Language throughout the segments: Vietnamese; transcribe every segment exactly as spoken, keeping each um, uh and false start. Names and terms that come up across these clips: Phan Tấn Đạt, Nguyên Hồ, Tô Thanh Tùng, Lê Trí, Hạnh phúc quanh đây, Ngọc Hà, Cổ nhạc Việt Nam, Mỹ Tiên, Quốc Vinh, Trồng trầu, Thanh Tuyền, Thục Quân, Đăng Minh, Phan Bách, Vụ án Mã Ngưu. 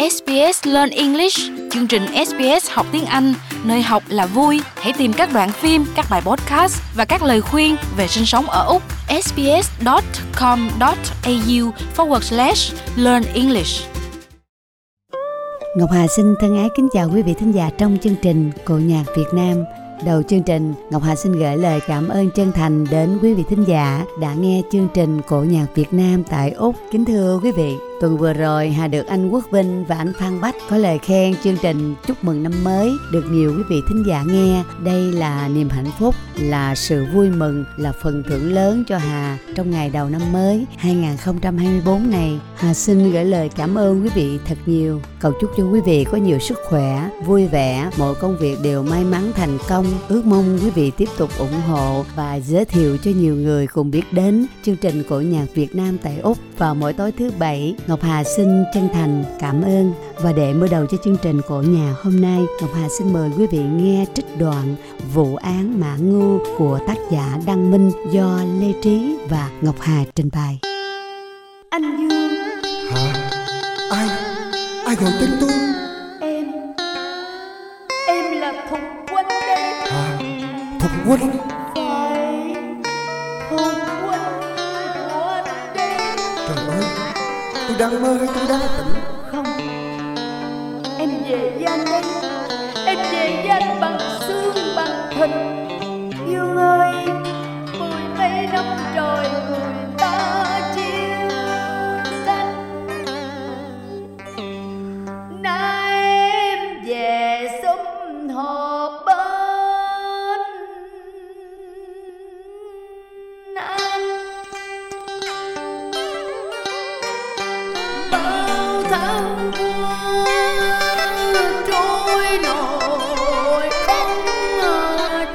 ét bê ét Learn English, chương trình ét bê ét học tiếng Anh, nơi học là vui. Hãy tìm các đoạn phim, các bài podcast và các lời khuyên về sinh sống ở Úc. ét bê ét chấm com.au forward slash Learn English. Ngọc Hà xin thân ái kính chào quý vị thính giả trong chương trình Cổ nhạc Việt Nam. Đầu chương trình, Ngọc Hà xin gửi lời cảm ơn chân thành đến quý vị thính giả đã nghe chương trình Cổ nhạc Việt Nam tại Úc. Kính thưa quý vị, tuần vừa rồi Hà được anh Quốc Vinh và anh Phan Bách có lời khen chương trình Chúc mừng năm mới được nhiều quý vị thính giả nghe. Đây là niềm hạnh phúc, là sự vui mừng, là phần thưởng lớn cho Hà trong ngày đầu năm mới hai không hai tư này. Hà xin gửi lời cảm ơn quý vị thật nhiều. Cầu chúc cho quý vị có nhiều sức khỏe, vui vẻ, mọi công việc đều may mắn thành công. Ước mong quý vị tiếp tục ủng hộ và giới thiệu cho nhiều người cùng biết đến chương trình Cổ nhạc Việt Nam tại Úc vào mỗi tối thứ Bảy. Ngọc Hà xin chân thành cảm ơn. Và để mở đầu cho chương trình Cổ nhạc hôm nay, Ngọc Hà xin mời quý vị nghe trích đoạn Vụ án Mã Ngưu của tác giả Đăng Minh do Lê Trí và Ngọc Hà trình bày. Anh Dương. Hả? Ai? Ai gọi tên tôi? Em. Em là Thục Quân đấy. Hả? Thục Quân? Phải. Thục Quân của anh đấy. Trời ơi, tôi đang mơ hay tôi đang tỉnh? Không, em về với anh đấy. Em về với anh bằng xương bằng thịt. Dương ơi, mười mấy năm rồi người ta chia cách. Nay em về sum họp bên anh. Bao tháng qua trôi nổi bóng trần,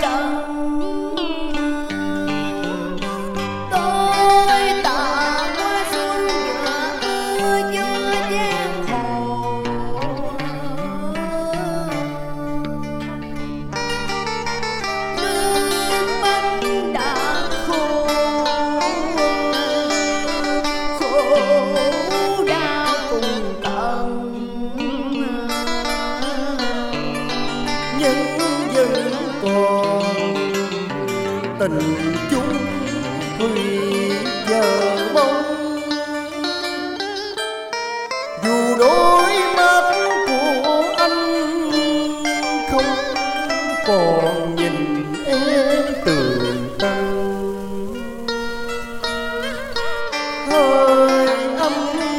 tôi tàn qua xuân nhựa như giang hồ. Nước mắt đã khô khổ đau cùng tận, nhưng vẫn còn tình chúng thủy giờ bóng. Dù đôi mắt của anh không còn nhìn em tường tận, hơi âm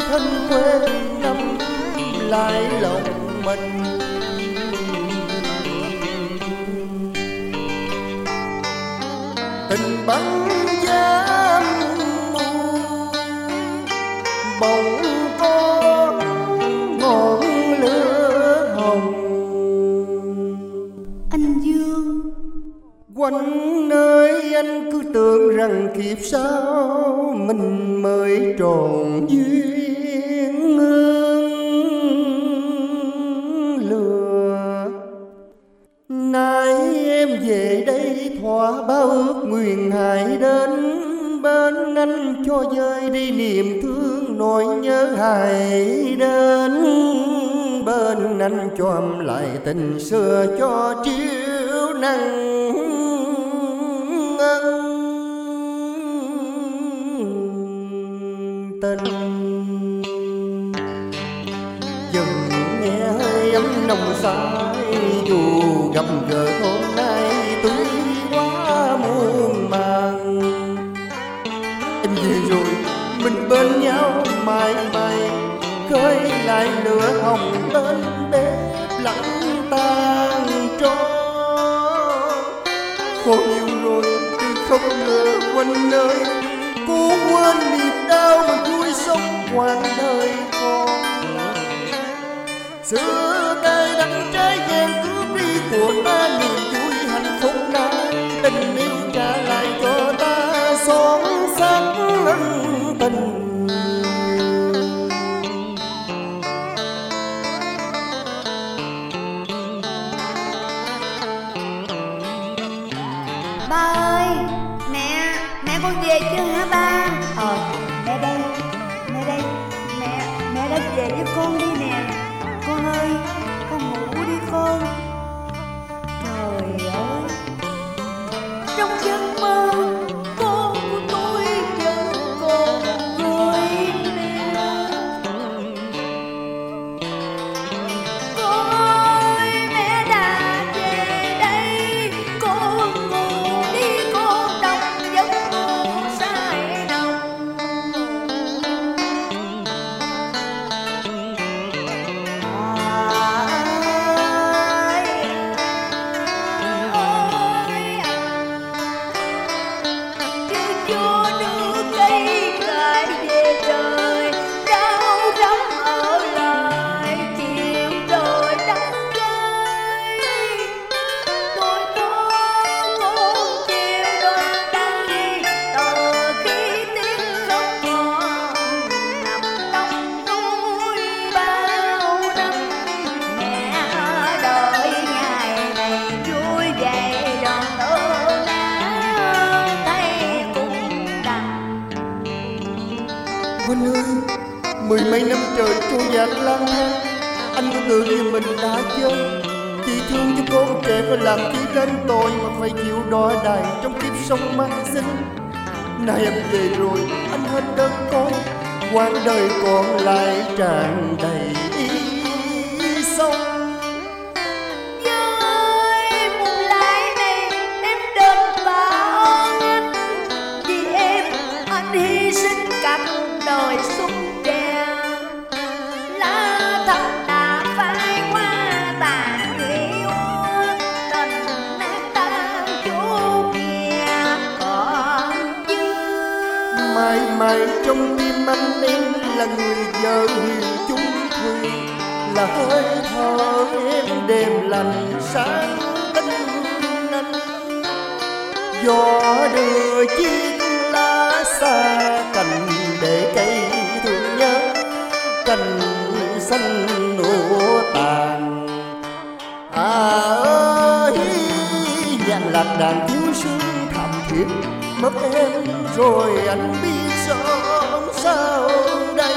thanh quên năm lại lòng mình. Tình băng giá mù bỗng có ngọn lửa hồng. Anh Dương, quanh nơi anh cứ tưởng rằng kiếp sau mình mới tròn duyên lừa. Nay em về đây thỏa bao ước nguyện, hãy đến bên anh cho vơi đi niềm thương nỗi nhớ. Hãy đến bên anh cho ấm lại tình xưa, cho chiếu nắng ân tình. Dừng nghe hơi ấm nồng say, dù gặp gỡ hôm nay tuy quá muôn màng. Em về rồi mình bên nhau mãi mãi, khơi lại lửa hồng bên bếp lặng tan tro. Khổ nhiều rồi tôi không ngờ quanh nơi, cố quên niềm đau mà vui sống quanh đời con. Xưa tay đắng trái gian cướp đi của ta niềm vui hạnh phúc này, tình yêu trả lại cho ta son sắc lân tình. Ba ơi, mẹ, mẹ con về chưa hả ba? Ờ, mẹ đây, mẹ đây, mẹ, mẹ đã về với con đi nè. Huynh ơi, mười mấy năm trời trôi dạt lang thang, anh có tự như mình đã chết. Chỉ thương cho con trẻ có làm chi đến tôi mà phải chịu đọa đày trong kiếp sống mang sinh. Nay em về rồi, anh hết đơn côi, quãng đời còn lại tràn đầy ý sông. Mày trong tim anh em là người vợ hiền chung thủy, là hơi thở em đêm lành sáng tinh anh. Gió đưa chiếc lá xa cành để cây thương nhớ, cành xanh nụ tàn. À ơi, dạng lạc đàn thiếu sương thảm thiết, mất em rồi anh biết sống sao đây.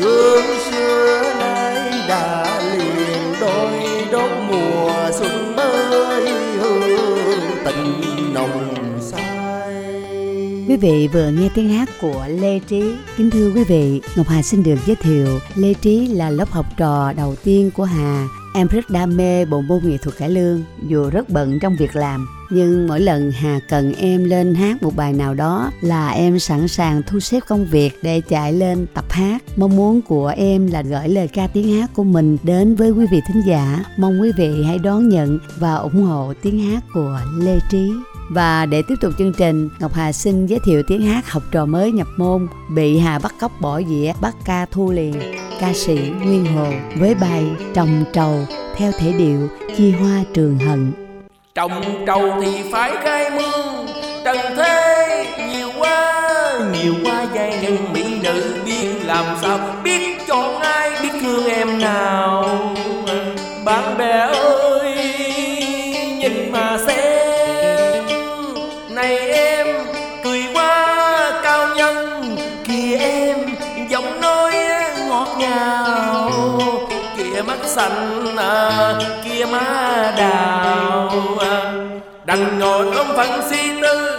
Gương xưa nay đã liền đôi đốt mùa xuân mới, hương tình nồng say. Quý vị vừa nghe tiếng hát của Lê Trí. Kính thưa quý vị, Ngọc Hà xin được giới thiệu Lê Trí là lớp học trò đầu tiên của Hà. Em rất đam mê bộ môn nghệ thuật cải lương, dù rất bận trong việc làm, nhưng mỗi lần Hà cần em lên hát một bài nào đó là em sẵn sàng thu xếp công việc để chạy lên tập hát. Mong muốn của em là gửi lời ca tiếng hát của mình đến với quý vị thính giả. Mong quý vị hãy đón nhận và ủng hộ tiếng hát của Lê Trí. Và để tiếp tục chương trình, Ngọc Hà xin giới thiệu tiếng hát học trò mới nhập môn, bị Hà bắt cóc bỏ dĩa, bắt ca thu liền, ca sĩ Nguyên Hồ với bài Trồng Trầu theo thể điệu Chi Hoa Trường Hận. Trồng trầu thì phải khai mương, trần thế nhiều quá, nhiều quá dây nhưng mỹ nữ biết làm sao, biết chọn ai, biết thương em nào. Bạn bè ơi, nhìn mà xem, này em cười quá cao nhân, kìa em giọng nói ngọt ngào, kìa mắt xanh à, kìa má đào. Đành ngồi ôm phận suy tư,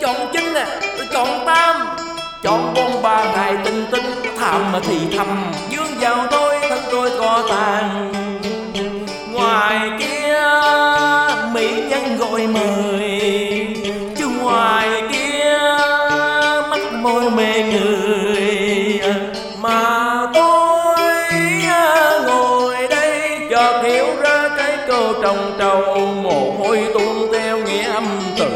chọn chính à, chọn tam, chọn bông ba ngày tinh tinh, thầm mà thì thầm, dương vào tôi thân tôi co tàn. Ngoài kia mỹ nhân gọi mời, chứ ngoài kia mắt môi mê người, mà tôi ngồi đây chợt hiểu ra cái câu trồng trầu mồ hôi tuôn theo nghĩa âm từ,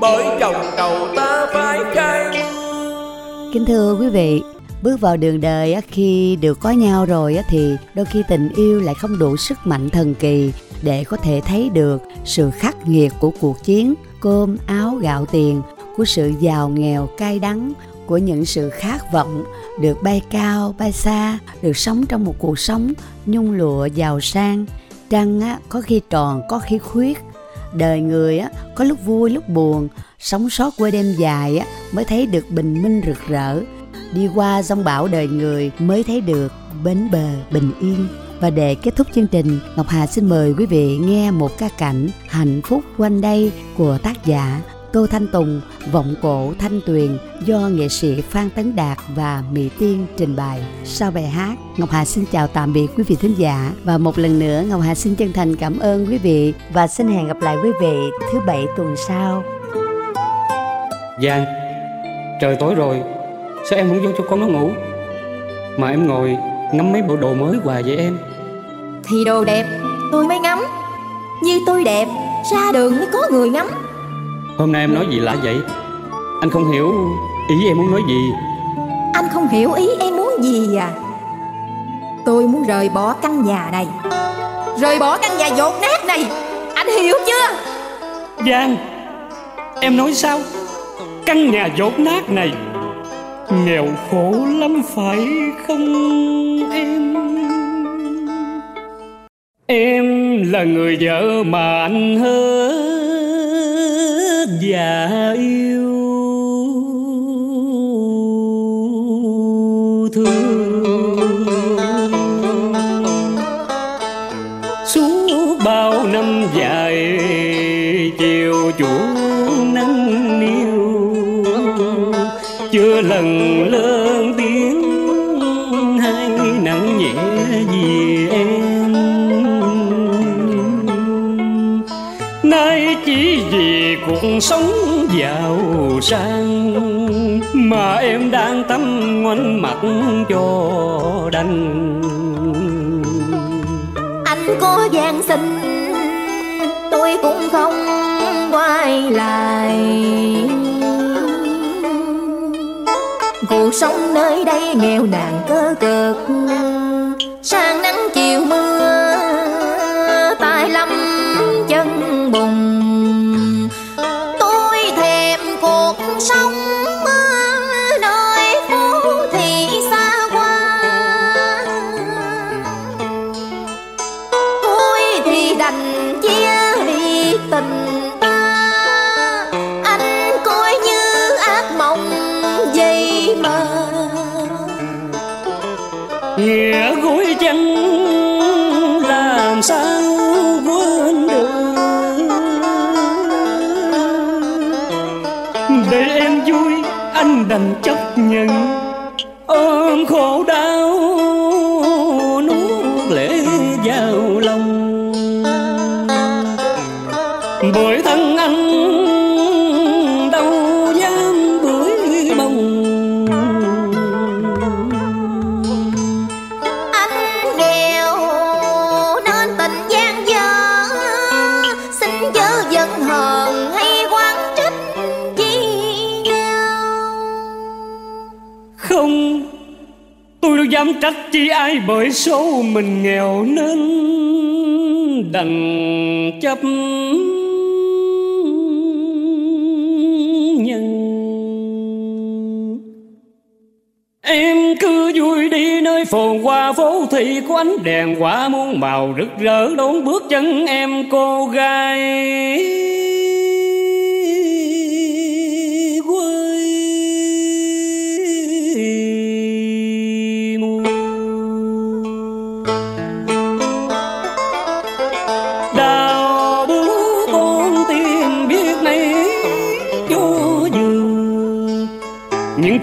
bởi trồng trầu ta phải khai mưa. Kính thưa quý vị, bước vào đường đời khi được có nhau rồi thì đôi khi tình yêu lại không đủ sức mạnh thần kỳ để có thể thấy được sự khắc nghiệt của cuộc chiến cơm áo gạo tiền, của sự giàu nghèo cay đắng, của những sự khát vọng được bay cao bay xa, được sống trong một cuộc sống nhung lụa giàu sang. Trăng có khi tròn có khi khuyết, đời người có lúc vui lúc buồn, sống sót qua đêm dài mới thấy được bình minh rực rỡ, đi qua giông bão đời người mới thấy được bến bờ bình yên. Và để kết thúc chương trình, Ngọc Hà xin mời quý vị nghe một ca cảnh Hạnh Phúc Quanh Đây của tác giả Tô Thanh Tùng, vọng cổ Thanh Tuyền, do nghệ sĩ Phan Tấn Đạt và Mỹ Tiên trình bày. Sau bài hát, Ngọc Hà xin chào tạm biệt quý vị thính giả. Và một lần nữa, Ngọc Hà xin chân thành cảm ơn quý vị và xin hẹn gặp lại quý vị thứ Bảy tuần sau. Giang, trời tối rồi, sao em không vô cho con nó ngủ? Mà em ngồi ngắm mấy bộ đồ mới hoài vậy em. Thì đồ đẹp tôi mới ngắm, như tôi đẹp ra đường mới có người ngắm. Hôm nay em nói gì lạ vậy? Anh không hiểu ý em muốn nói gì. Anh không hiểu ý em muốn gì à? Tôi muốn rời bỏ căn nhà này, rời bỏ căn nhà dột nát này. Anh hiểu chưa? Giang, em nói sao? Căn nhà dột nát này nghèo khổ lắm phải không em? Em là người vợ mà anh hết và yêu. thương. Suốt bao năm dài chiều chuộng nắng niu, chưa lần lớn tiếng hay nặng nhẹ gì em. Nay chỉ vì cuộc sống giàu sang mà em đang tắm ngoảnh mặt cho đành. Anh có gian xin tôi cũng không quay lại, cuộc sống nơi đây nghèo nàn cơ cực, sang nắng chiều mưa tài lắm chân bùng. Tôi thèm cuộc sống nghĩa gối chân, làm sao quên được. Để em vui anh đành chấp nhận, ôm khổ đau nuốt lệ vào lòng. Bởi thân anh dám trách chi ai, bởi số mình nghèo nên đành chấp nhận. Em cứ vui đi nơi phồn hoa phố thị, có ánh đèn quả muôn màu rực rỡ đón bước chân em cô gái.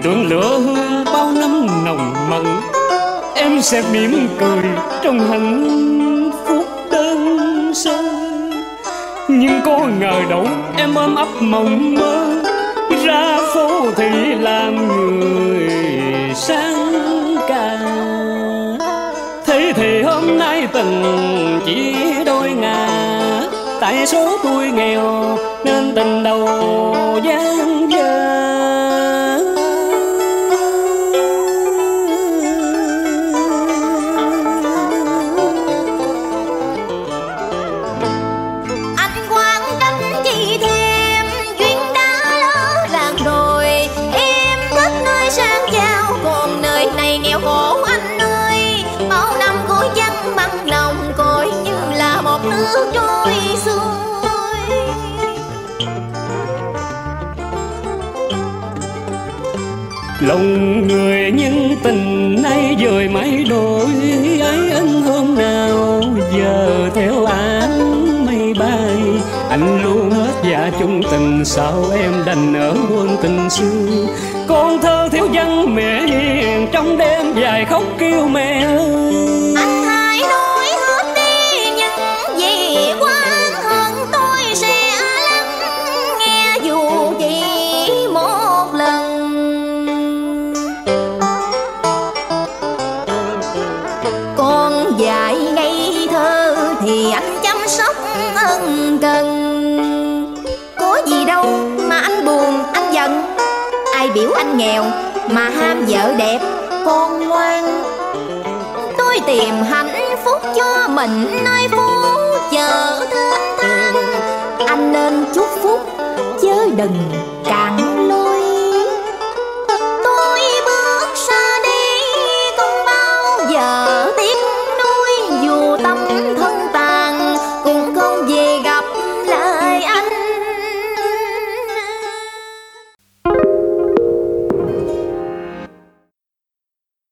Tưởng lửa hương bao năm nồng mặn, em sẽ mỉm cười trong hạnh phúc đơn sơ. Nhưng có ngờ đâu em ôm ấp mộng mơ, ra phố thì làm người sáng cả. Thế thì hôm nay tình chỉ đôi ngả, tại số tôi nghèo nên tình đầu gian dở. Lòng người nhân tình nay dời mãi đổi, ái ân hôm nào giờ theo án mây bay. Anh luôn hết dạ chung tình, sao em đành ở quên tình xưa. Con thơ thiếu dân mẹ hiền trong đêm dài khóc kêu mẹ ơi. Anh hãy nói hết đi, những gì quá hơn tôi sẽ lắng nghe dù chỉ một lần. Ai biểu anh nghèo mà ham vợ đẹp con ngoan. Tôi tìm hạnh phúc cho mình nơi phố chợ thênh thang. Anh nên chúc phúc chớ đừng